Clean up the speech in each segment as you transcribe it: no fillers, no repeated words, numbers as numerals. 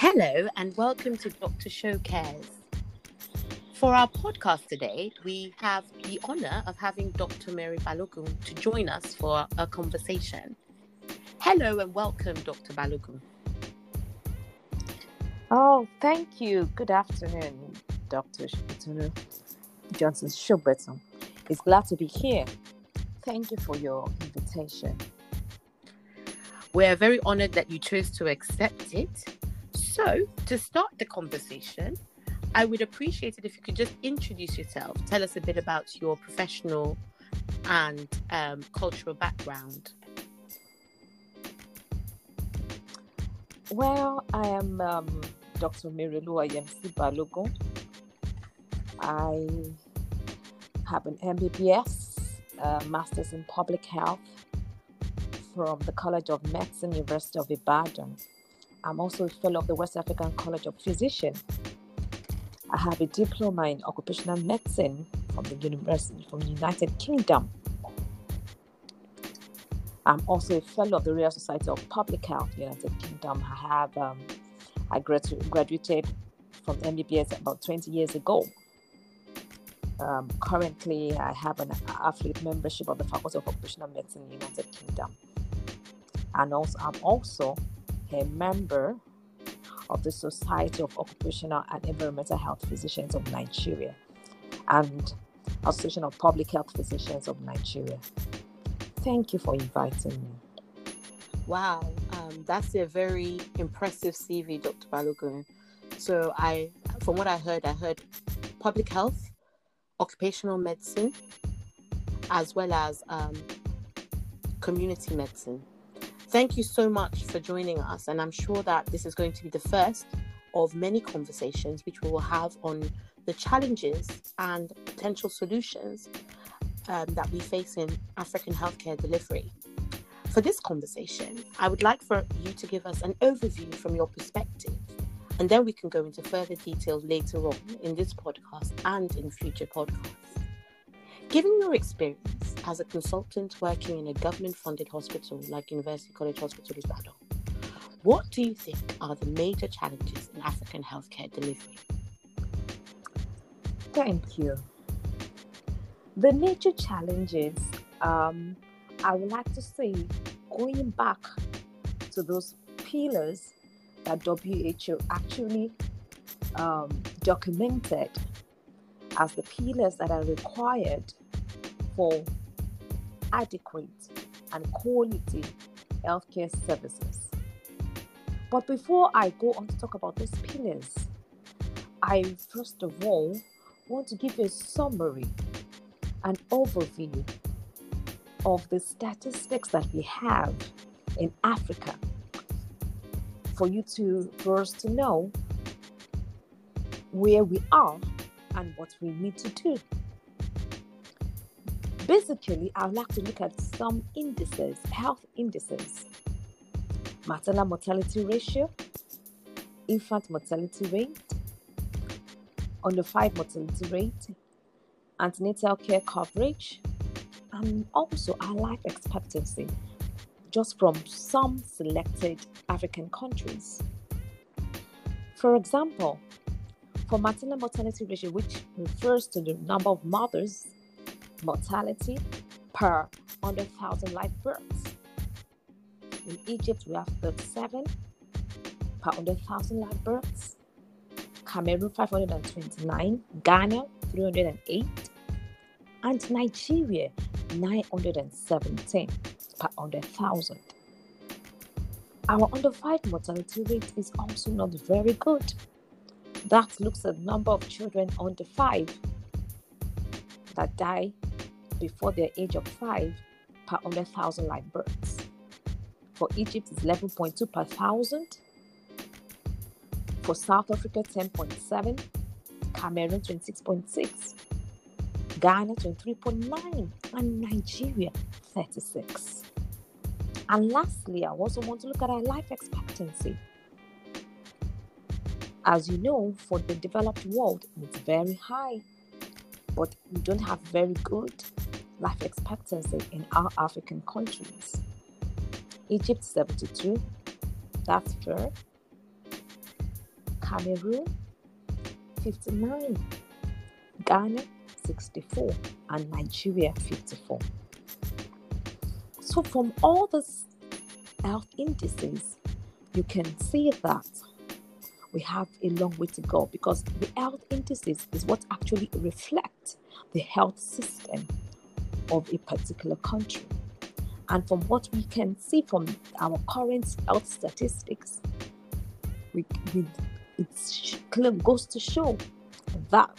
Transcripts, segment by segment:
Hello and welcome to Dr. Showcares. For our podcast today, we have the honor of having Dr. Mary Balogun to join us for a conversation. Hello and welcome, Dr. Balogun. Oh, thank you. Good afternoon, Dr. Shubatunu Johnson-Shubatun. It's glad to be here. Thank you for your invitation. We're very honored that you chose to accept it. So, to start the conversation, I would appreciate it if you could just introduce yourself. Tell us a bit about your professional and cultural background. Well, I am Dr. Mirelu Ayemsi Balogun. I have an MBBS, a Master's in Public Health from the College of Medicine, University of Ibadan. I'm also a fellow of the West African College of Physicians. I have a diploma in occupational medicine from the University from the United Kingdom. I'm also a fellow of the Royal Society of Public Health, United Kingdom. I have I graduated from MBBS about 20 years ago. Currently, I have an affiliate membership of the Faculty of Occupational Medicine, United Kingdom, and also I'm also a member of the Society of Occupational and Environmental Health Physicians of Nigeria and Association of Public Health Physicians of Nigeria. Thank you for inviting me. Wow, that's a very impressive CV, Dr. Balogun. So from what I heard public health, occupational medicine, as well as community medicine. Thank you so much for joining us, and I'm sure that this is going to be the first of many conversations which we will have on the challenges and potential solutions that we face in African healthcare delivery. For this conversation, I would like for you to give us an overview from your perspective, and then we can go into further details later on in this podcast and in future podcasts. Given your experience as a consultant working in a government-funded hospital like University College Hospital Rado, what do you think are the major challenges in African healthcare delivery? Thank you. The major challenges, I would like to say, going back to those pillars that WHO actually documented as the pillars that are required for adequate and quality healthcare services. But before I go on to talk about these pillars, I first of all want to give a summary, an overview of the statistics that we have in Africa for us to know where we are and what we need to do. Basically, I would like to look at some indices, health indices: maternal mortality ratio, infant mortality rate, under 5 mortality rate, antenatal care coverage, and also our life expectancy, just from some selected African countries. For example, for maternal mortality ratio, which refers to the number of mothers' mortality per 100,000 live births. In Egypt, we have 37 per 100,000 live births. Cameroon, 529. Ghana, 308. And Nigeria, 917 per 100,000. Our under 5 mortality rate is also not very good. That looks at the number of children under 5 that die before their age of 5 per 100,000 live births. For Egypt, it's 11.2 per 1,000. For South Africa, 10.7. Cameroon, 26.6. Ghana, 23.9. And Nigeria, 36. And lastly, I also want to look at our life expectancy. As you know, for the developed world, it's very high, but we don't have very good life expectancy in our African countries. Egypt, 72, that's fair. Cameroon 59, Ghana 64, and Nigeria 54. So from all these health indices, you can see that we have a long way to go, because the health indices is what actually reflects the health system of a particular country. And from what we can see from our current health statistics, it goes to show that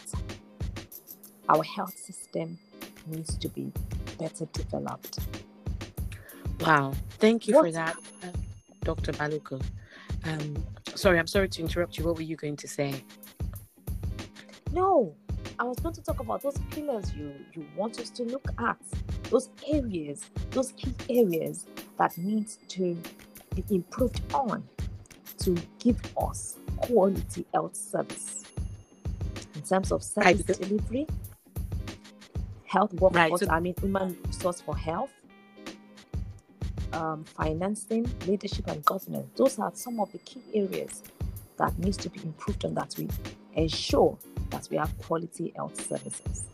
our health system needs to be better developed. Wow. Thank you for that, Dr. Balogun. I'm sorry to interrupt you. What were you going to say? No, I was going to talk about those pillars you want us to look at, those key areas that need to be improved on to give us quality health service in terms of service delivery, health workforce, human resource for health, financing, leadership and governance. Those are some of the key areas that needs to be improved on, that we ensure that we have quality health services.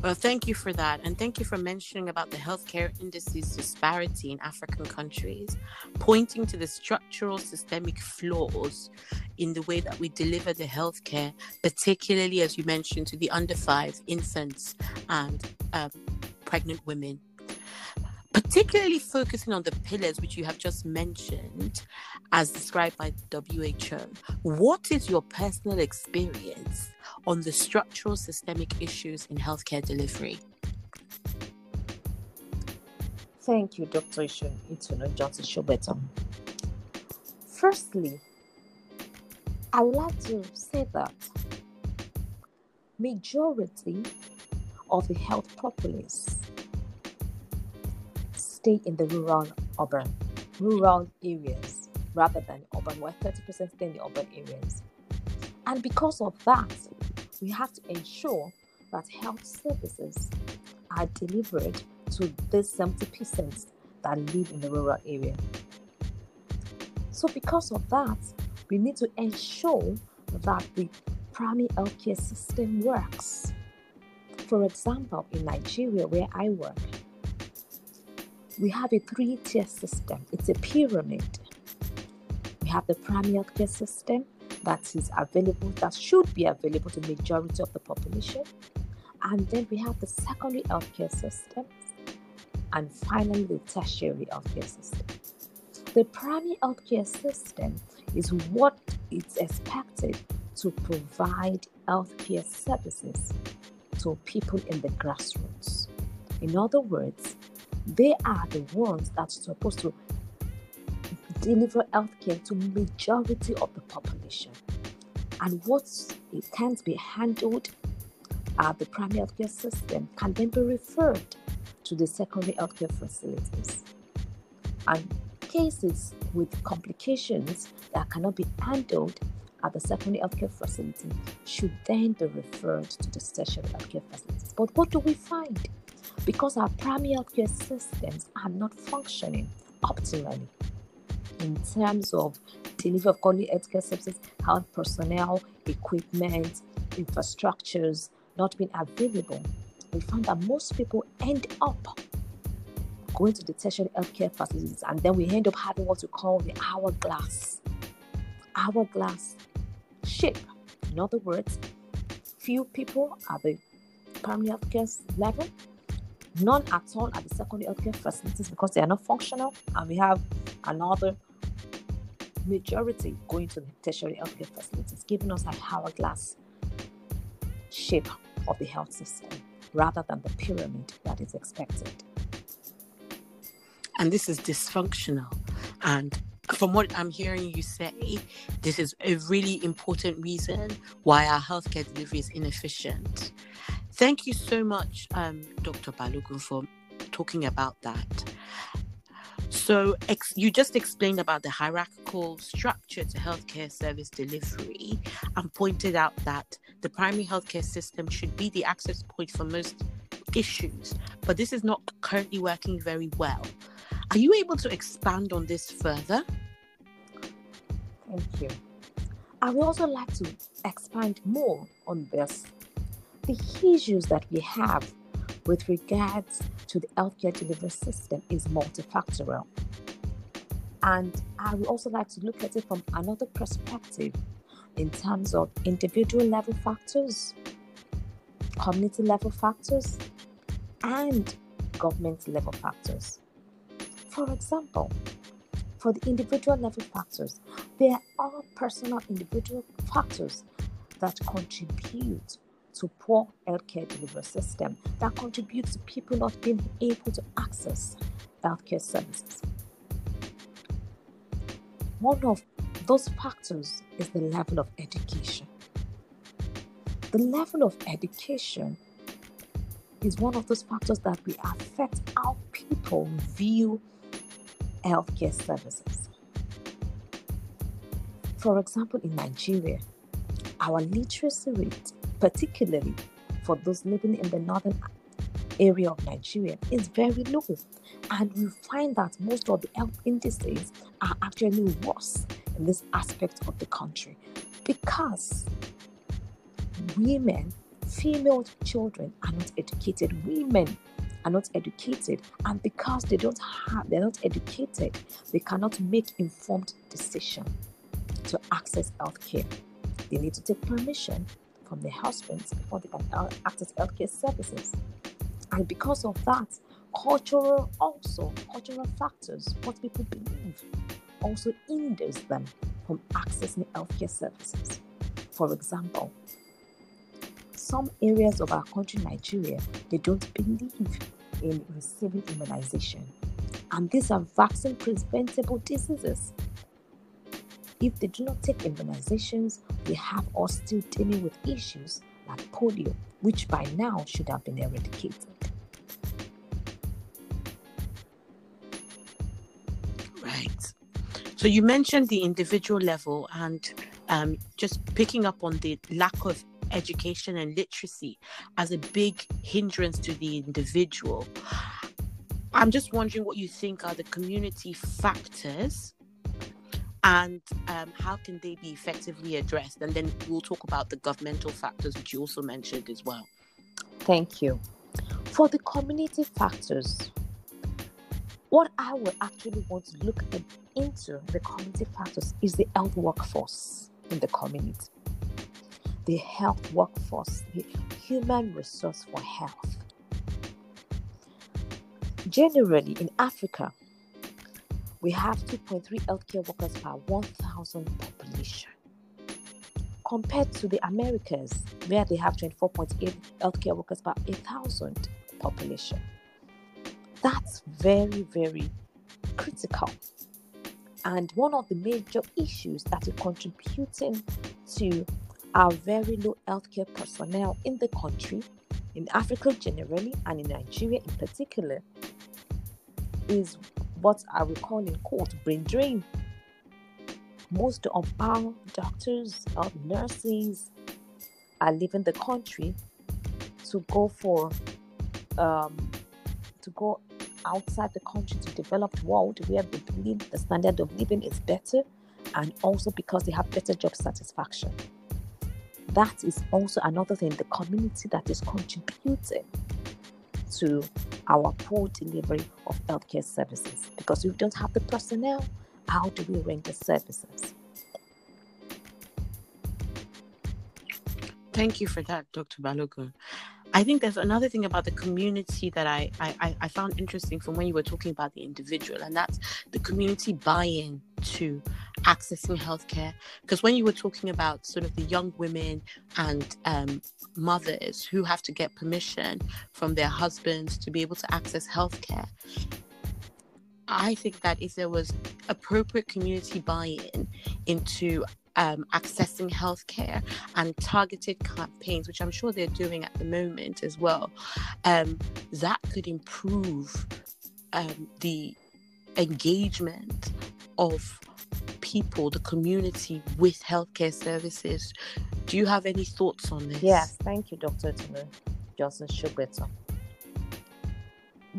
Well, thank you for that. And thank you for mentioning about the healthcare indices disparity in African countries, pointing to the structural systemic flaws in the way that we deliver the healthcare, particularly, as you mentioned, to the under 5 infants and pregnant women. Particularly focusing on the pillars which you have just mentioned as described by WHO, what is your personal experience on the structural systemic issues in healthcare delivery? Thank you, Dr. Johnson-Shubatun. Firstly, I would like to say that majority of the health populace stay in the rural areas rather than urban, where 30% stay in the urban areas. And because of that, we have to ensure that health services are delivered to these 70% that live in the rural area. So because of that, we need to ensure that the primary healthcare system works. For example, in Nigeria, where I work, we have a 3-tier system. It's a pyramid. We have the primary healthcare system that is available, that should be available to the majority of the population. And then we have the secondary healthcare system. And finally, the tertiary healthcare system. The primary healthcare system is what it's expected to provide healthcare services to people in the grassroots. In other words, they are the ones that are supposed to deliver healthcare to majority of the population. And what it can't be handled at the primary healthcare system can then be referred to the secondary healthcare facilities. And cases with complications that cannot be handled at the secondary healthcare facility should then be referred to the tertiary healthcare facilities. But what do we find? Because our primary healthcare systems are not functioning optimally in terms of delivery of quality healthcare services, health personnel, equipment, infrastructures not being available, we found that most people end up going to the tertiary healthcare facilities, and then we end up having what we call the hourglass shape. In other words, few people at the primary healthcare level, none at all at the secondary healthcare facilities because they are not functional, and we have another majority going to the tertiary healthcare facilities, giving us an hourglass shape of the health system rather than the pyramid that is expected. And this is dysfunctional. And from what I'm hearing you say, this is a really important reason why our healthcare delivery is inefficient. Thank you so much, Dr. Balogun, for talking about that. So you just explained about the hierarchical structure to healthcare service delivery and pointed out that the primary healthcare system should be the access point for most issues, but this is not currently working very well. Are you able to expand on this further? Thank you. I would also like to expand more on this. The issues that we have with regards to the healthcare delivery system is multifactorial. And I would also like to look at it from another perspective in terms of individual level factors, community level factors, and government level factors. For example, for the individual level factors, there are personal individual factors that contribute to poor healthcare delivery system, that contribute to people not being able to access healthcare services. One of those factors is the level of education. The level of education is one of those factors that will affect how people view healthcare services. For example, in Nigeria, our literacy rate, particularly for those living in the northern area of Nigeria, is very low, and we find that most of the health indices are actually worse in this aspect of the country because women, female children, are not educated. Women are not educated, and because they're not educated, they cannot make informed decision to access healthcare. They need to take permission from their husbands before they can access healthcare services. And because of that, cultural factors, what people believe, also hinders them from accessing healthcare services. For example, some areas of our country, Nigeria, they don't believe in receiving immunization. And these are vaccine-preventable diseases. If they do not take immunizations, they have us still dealing with issues like polio, which by now should have been eradicated. Right. So you mentioned the individual level, and just picking up on the lack of education and literacy as a big hindrance to the individual. I'm just wondering what you think are the community factors and how can they be effectively addressed? And then we'll talk about the governmental factors, which you also mentioned as well. Thank you. For the community factors, what I would actually want to look into the community factors is the health workforce in the community. The health workforce, the human resource for health. Generally, in Africa, we have 2.3 healthcare workers per 1,000 population. Compared to the Americas, where they have 24.8 healthcare workers per 8,000 population. That's very, very critical. And one of the major issues that is contributing to our very low healthcare personnel in the country, in Africa generally, and in Nigeria in particular, is what I will call in court brain drain. Most of our doctors, our nurses are leaving the country to go for to go outside the country to developed world where they believe the standard of living is better, and also because they have better job satisfaction. That is also another thing, the community that is contributing to our poor delivery of healthcare services. Because if we don't have the personnel, how do we render services? Thank you for that, Dr. Balogun. I think there's another thing about the community that I found interesting from when you were talking about the individual, and that's the community buy-in to accessing healthcare. Because when you were talking about sort of the young women and mothers who have to get permission from their husbands to be able to access healthcare, I think that if there was appropriate community buy-in into accessing healthcare and targeted campaigns, which I'm sure they're doing at the moment as well, that could improve the engagement of people, the community, with healthcare services. Do you have any thoughts on this? Yes, thank you, Dr. Johnson-Shubatun.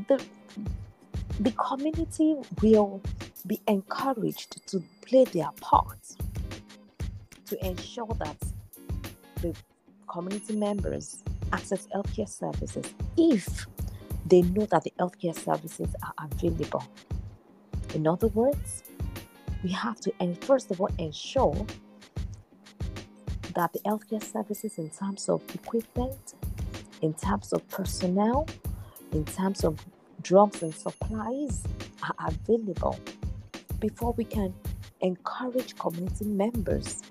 The community will be encouraged to play their part, to ensure that the community members access healthcare services if they know that the healthcare services are available. In other words, we have to, first of all, ensure that the healthcare services in terms of equipment, in terms of personnel, in terms of drugs and supplies are available before we can encourage community members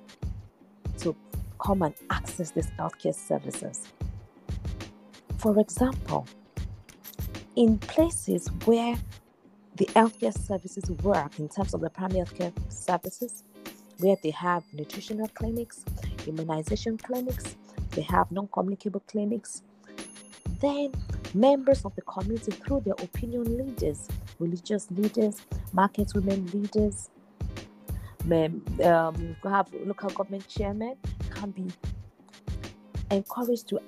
to come and access these healthcare services. For example, in places where the healthcare services work in terms of the primary healthcare services, where they have nutritional clinics, immunization clinics, they have non-communicable clinics, then members of the community through their opinion leaders, religious leaders, market women leaders, we have local government chairmen, can be encouraged to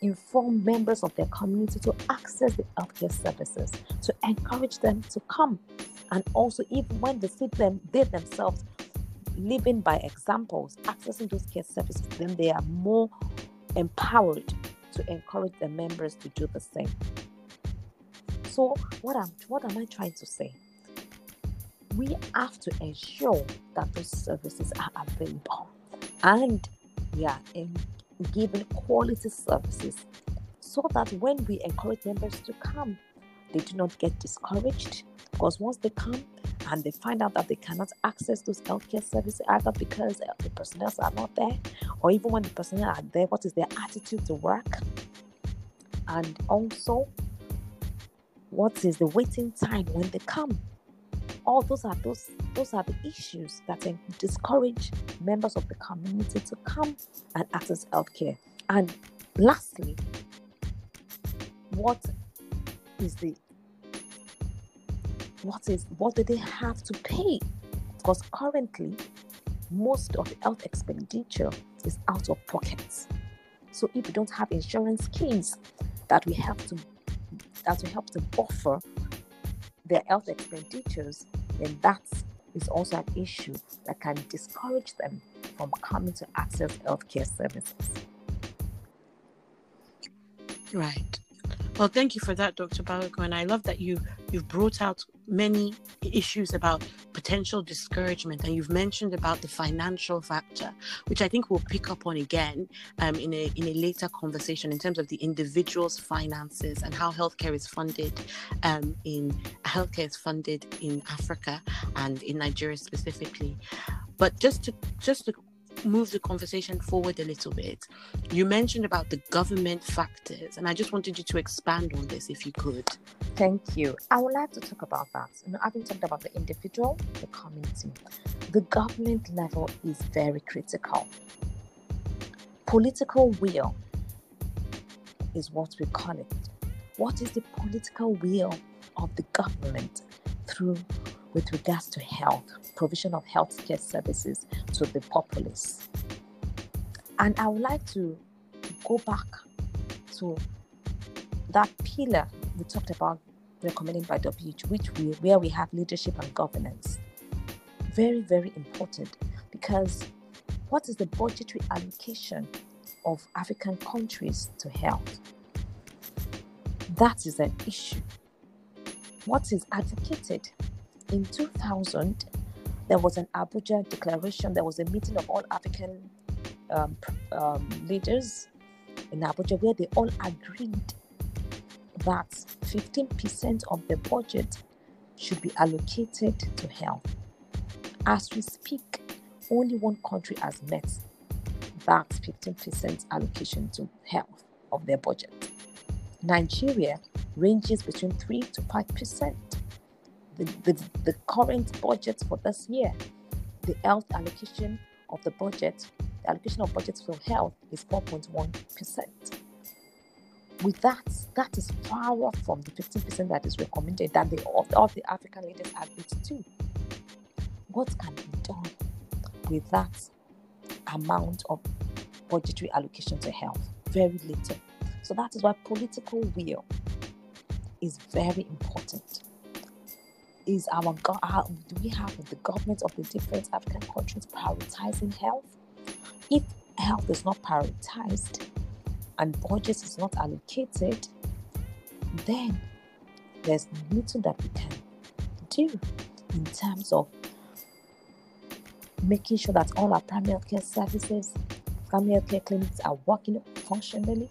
inform members of their community to access the healthcare services, to encourage them to come. And also, even when they see them, they themselves living by examples, accessing those care services, then they are more empowered to encourage the members to do the same. So what am I trying to say? We have to ensure that those services are available and we are giving quality services so that when we encourage members to come, they do not get discouraged, because once they come and they find out that they cannot access those healthcare services either because the personnel are not there, or even when the personnel are there, what is their attitude to work? And also, what is the waiting time when they come? All those are the issues that discourage members of the community to come and access healthcare. And lastly, what do they have to pay? Because currently, most of the health expenditure is out of pockets. So if you don't have insurance schemes that will help to buffer their health expenditures, then that is also an issue that can discourage them from coming to access healthcare services. Right. Well, thank you for that, Dr. Balogun. And I love that you've brought out many issues about potential discouragement, and you've mentioned about the financial factor, which I think we'll pick up on again in a later conversation in terms of the individual's finances and how healthcare is funded in Africa and in Nigeria specifically. But just to move the conversation forward a little bit, you mentioned about the government factors, and I just wanted you to expand on this if you could. Thank you. I would like to talk about that. I've been talking about the individual, the community. The government level is very critical. Political will is what we call it. What is the political will of the government with regards to health, provision of healthcare services to the populace? And I would like to go back to that pillar we talked about, recommended by WHO, where we have leadership and governance. Very, very important, because what is the budgetary allocation of African countries to health? That is an issue. What is advocated? In 2000, there was an Abuja declaration. There was a meeting of all African leaders in Abuja where they all agreed that 15% of the budget should be allocated to health. As we speak, only one country has met that 15% allocation to health of their budget. Nigeria ranges between 3% to 5%. The current budget for this year, the health allocation of the budget, the allocation of budgets for health is 4.1%. With that is far off from the 15% that is recommended, that all the African leaders agreed to. What can be done with that amount of budgetary allocation to health? Very little. So that is why political will is very important. Do we have the governments of the different African countries prioritizing health? if health is not prioritized and budget is not allocated, then there's little that we can do in terms of making sure that all our primary health care services, primary health care clinics are working functionally,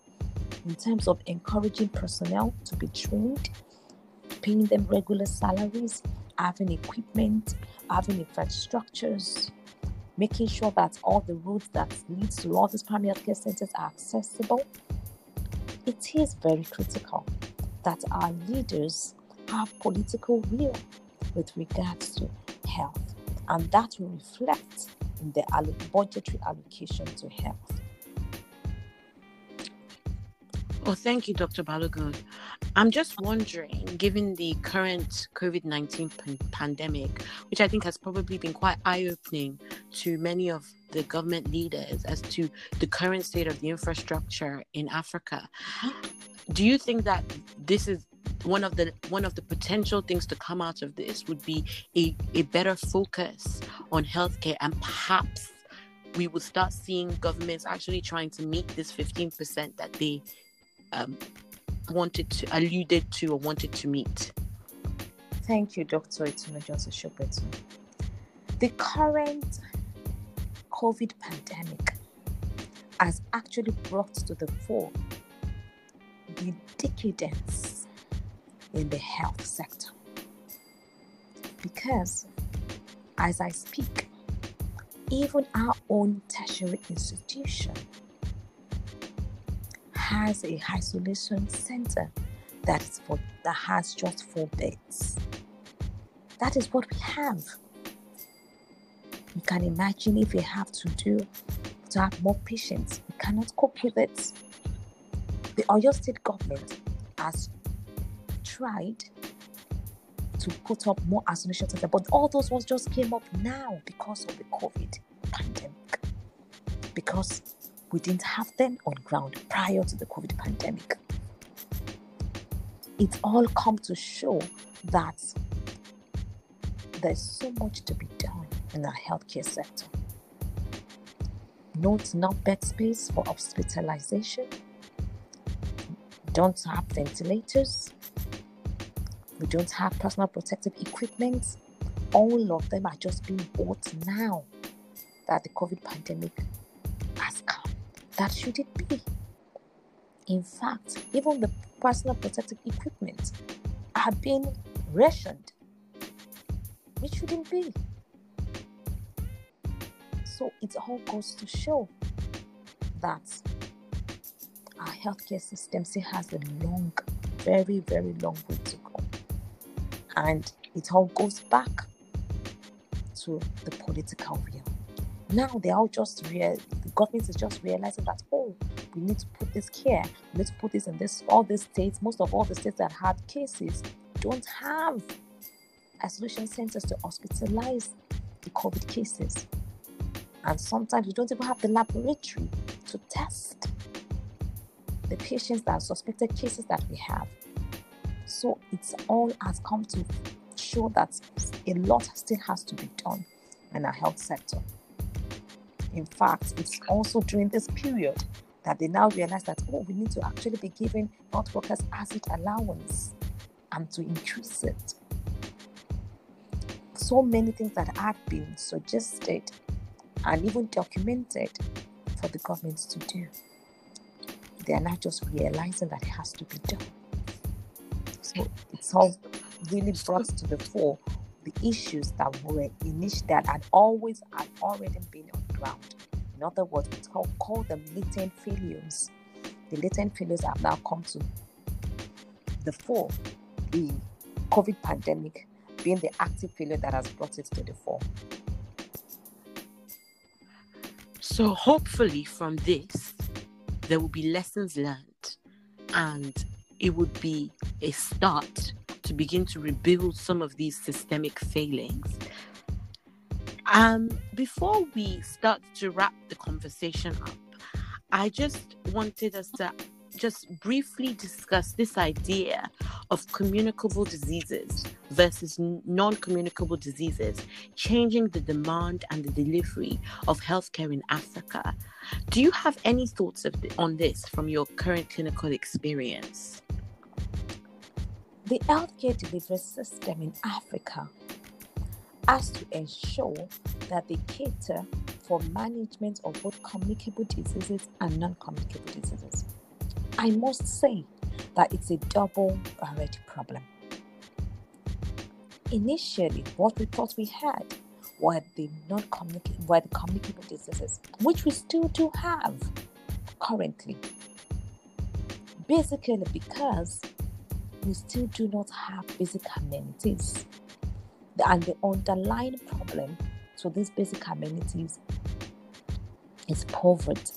in terms of encouraging personnel to be trained, paying them regular salaries, having equipment, having infrastructures, making sure that all the roads that lead to all these primary health care centers are accessible. It is very critical that our leaders have political will with regards to health, and that will reflect in the budgetary allocation to health. Well, thank you, Dr. Balogun. I'm just wondering, given the current COVID-19 pandemic, which I think has probably been quite eye-opening to many of the government leaders as to the current state of the infrastructure in Africa, do you think that this is one of the potential things to come out of this would be a better focus on healthcare, and perhaps we would start seeing governments actually trying to meet this 15% that they alluded to or wanted to meet? Thank you, Dr. Shubatunu Johnson-Shubatun. The current COVID pandemic has actually brought to the fore the decadence in the health sector, because as I speak, even our own tertiary institution has a isolation center that has just 4 beds. That is what we have. You can imagine if we have to have more patients, we cannot cope with it. The Oyo State government has tried to put up more isolation centers, but all those ones just came up now because of the COVID pandemic, because we didn't have them on ground prior to the COVID pandemic. It's all come to show that there's so much to be done in our healthcare sector. No, it's not bed space for hospitalization. Don't have ventilators. We don't have personal protective equipment. All of them are just being bought now that the COVID pandemic has come. That should it be. In fact, even the personal protective equipment are being rationed. It shouldn't be. So it all goes to show that our healthcare system still has a long, very, very long way to go. And it all goes back to the political will. Now they all the government is just realizing that, oh, we need to put this care, we need to put this in this, all these states, most of all the states that had cases don't have isolation centers to hospitalize the COVID cases. And sometimes we don't even have the laboratory to test the patients that are suspected cases that we have. So it's all has come to show that a lot still has to be done in our health sector. In fact, it's also during this period that they now realize that, oh, we need to actually be giving health workers asset allowance and to increase it. So many things that have been suggested and even documented for the governments to do, they are now just realizing that it has to be done. So it's all really brought to the fore the issues that were initiated that had already been on ground. In other words, we call them latent failures. The latent failures have now come to the fore. The COVID pandemic being the active failure that has brought it to the fore. So hopefully from this, there will be lessons learned, and it would be a start to begin to rebuild some of these systemic failings. Before we start to wrap the conversation up, I just wanted us to just briefly discuss this idea of communicable diseases versus non-communicable diseases, changing the demand and the delivery of healthcare in Africa. Do you have any thoughts on this from your current clinical experience? The healthcare delivery system in Africa has to ensure that they cater for management of both communicable diseases and non-communicable diseases. I must say that it's a double-barreled problem. Initially, what we thought we had were the communicable diseases, which we still do have currently. Basically, because we still do not have basic amenities. And the underlying problem to these basic amenities is poverty.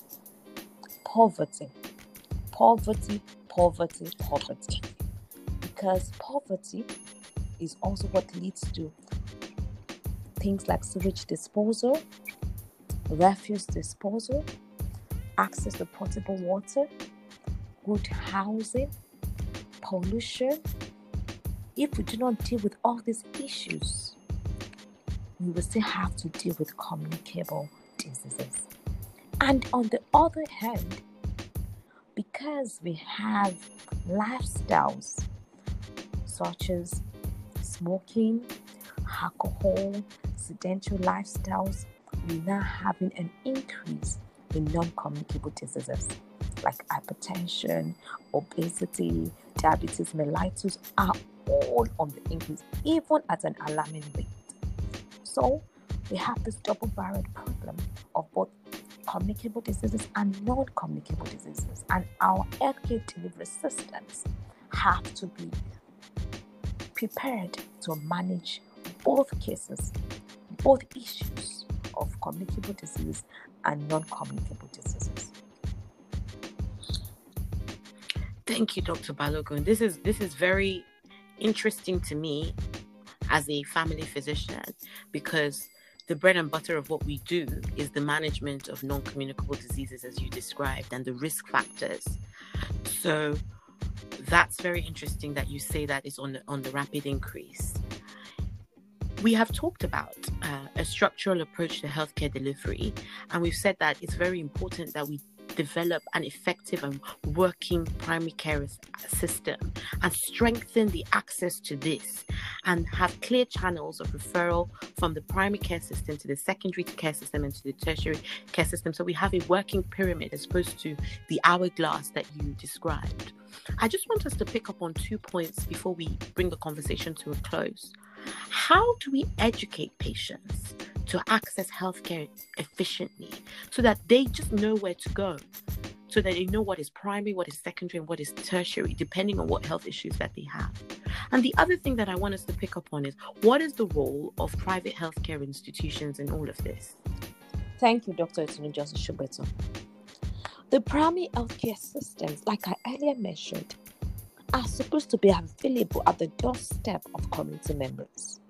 Because poverty is also what leads to things like sewage disposal, refuse disposal, access to potable water, good housing, pollution. If we do not deal with all these issues, we will still have to deal with communicable diseases. And on the other hand, because we have lifestyles such as smoking, alcohol, sedentary lifestyles, we're now having an increase in non-communicable diseases like hypertension, obesity, diabetes mellitus are all on the increase, even at an alarming rate. So we have this double-barreled problem of both communicable diseases and non-communicable diseases, and our healthcare delivery systems have to be prepared to manage both cases, both issues of communicable diseases and non-communicable diseases. Thank you, Dr. Balogun. This is very interesting to me as a family physician, because the bread and butter of what we do is the management of non-communicable diseases, as you described, and the risk factors. So that's very interesting that you say that it's on the rapid increase. We have talked about a structural approach to healthcare delivery, and we've said that it's very important that we develop an effective and working primary care system and strengthen the access to this, and have clear channels of referral from the primary care system to the secondary care system and to the tertiary care system. So we have a working pyramid as opposed to the hourglass that you described. I just want us to pick up on 2 points before we bring the conversation to a close. How do we educate patients to access healthcare efficiently so that they just know where to go, so that they know what is primary, what is secondary, and what is tertiary, depending on what health issues that they have? And the other thing that I want us to pick up on is, what is the role of private healthcare institutions in all of this? Thank you, Dr. Johnson-Shubatun. The primary healthcare systems, like I earlier mentioned, are supposed to be available at the doorstep of community members.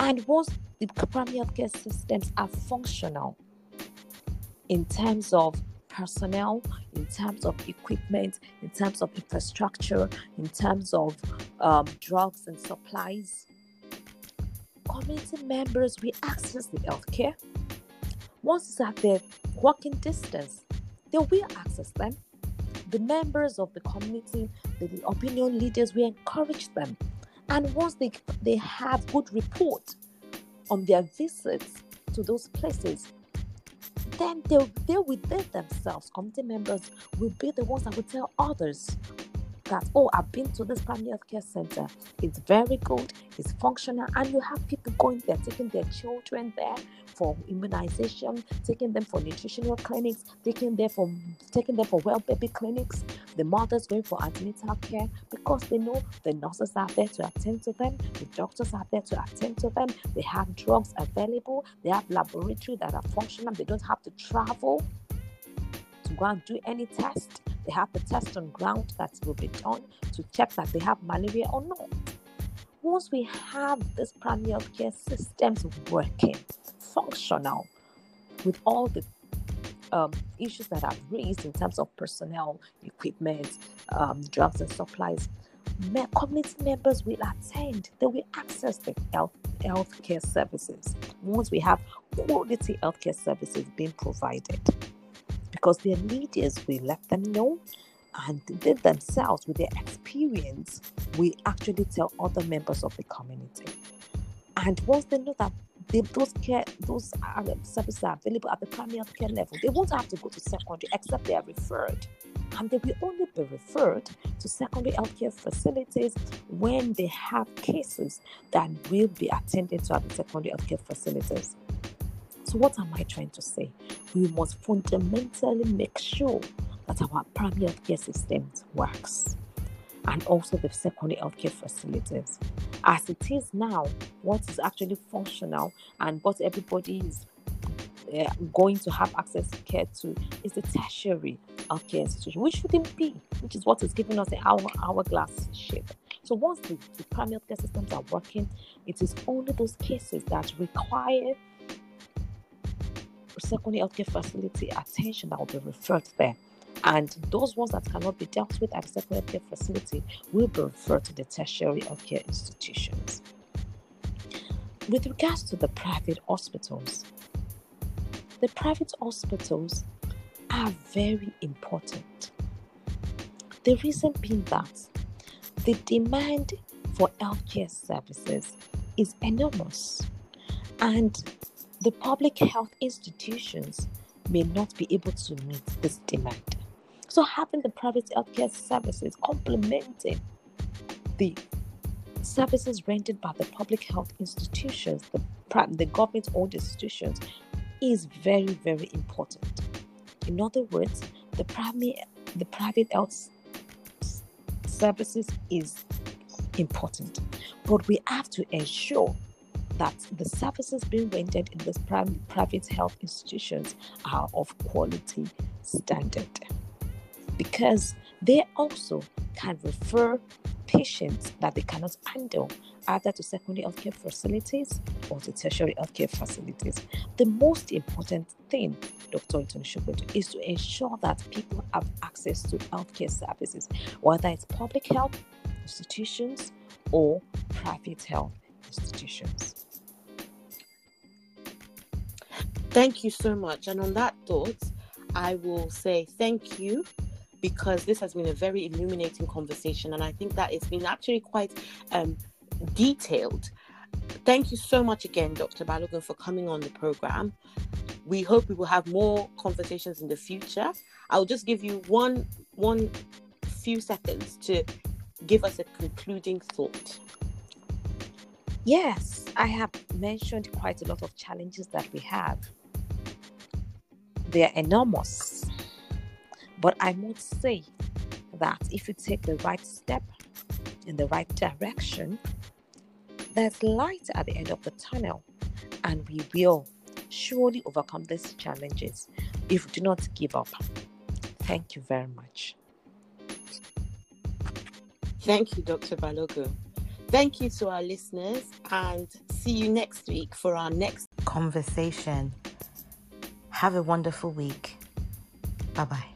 And once the primary healthcare systems are functional in terms of personnel, in terms of equipment, in terms of infrastructure, in terms of drugs and supplies, community members will access the healthcare. Once it's at their walking distance, they will access them. The members of the community, the opinion leaders, we encourage them. And once they have good report on their visits to those places, then they will themselves, community members, will be the ones that will tell others that, oh, I've been to this primary healthcare center. It's very good, it's functional, and you have people going there, taking their children there for immunization, taking them for nutritional clinics, taking them for well-baby clinics, the mothers going for antenatal care, because they know the nurses are there to attend to them, the doctors are there to attend to them, they have drugs available, they have laboratories that are functional, they don't have to travel to go and do any test. They have the test on ground that will be done to check that they have malaria or not. Once we have this primary healthcare systems working, functional, with all the issues that I've raised in terms of personnel, equipment, drugs and supplies, community members will attend, they will access the healthcare services once we have quality healthcare services being provided, because their leaders will let them know, and they themselves with their experience will actually tell other members of the community. And once they know that those services are available at the primary health care level, they won't have to go to secondary except they are referred. And they will only be referred to secondary healthcare facilities when they have cases that will be attended to at the secondary healthcare facilities. So what am I trying to say? We must fundamentally make sure that our primary healthcare system works, and also the secondary healthcare facilities. As it is now, what is actually functional and what everybody is going to have access to care to is the tertiary healthcare institution, which shouldn't be, which is what is giving us an hourglass shape. So once the primary healthcare systems are working, it is only those cases that require secondary healthcare facility attention that will be referred there. And those ones that cannot be dealt with at the secondary healthcare facility will be referred to the tertiary healthcare institutions. With regards to the private hospitals, the private hospitals are very important. The reason being that the demand for healthcare services is enormous, and the public health institutions may not be able to meet this demand. So having the private healthcare services complementing the services rendered by the public health institutions, the government-owned institutions, is very, very important. In other words, the private health services is important, but we have to ensure that the services being rendered in these private health institutions are of quality standard, because they also can refer patients that they cannot handle either to secondary healthcare facilities or to tertiary healthcare facilities. The most important thing, Dr. Shubatunu, is to ensure that people have access to healthcare services, whether it's public health institutions or private health institutions. Thank you so much. And on that thought, I will say thank you, because this has been a very illuminating conversation, and I think that it's been actually quite detailed. Thank you so much again, Dr. Balogun, for coming on the program. We hope we will have more conversations in the future. I'll just give you one few seconds to give us a concluding thought. Yes, I have mentioned quite a lot of challenges that we have. They are enormous, but I must say that if you take the right step in the right direction, there's light at the end of the tunnel, and we will surely overcome these challenges if we do not give up. Thank you very much. Thank you, Dr. Balogun. Thank you to our listeners, and see you next week for our next conversation. Have a wonderful week. Bye-bye.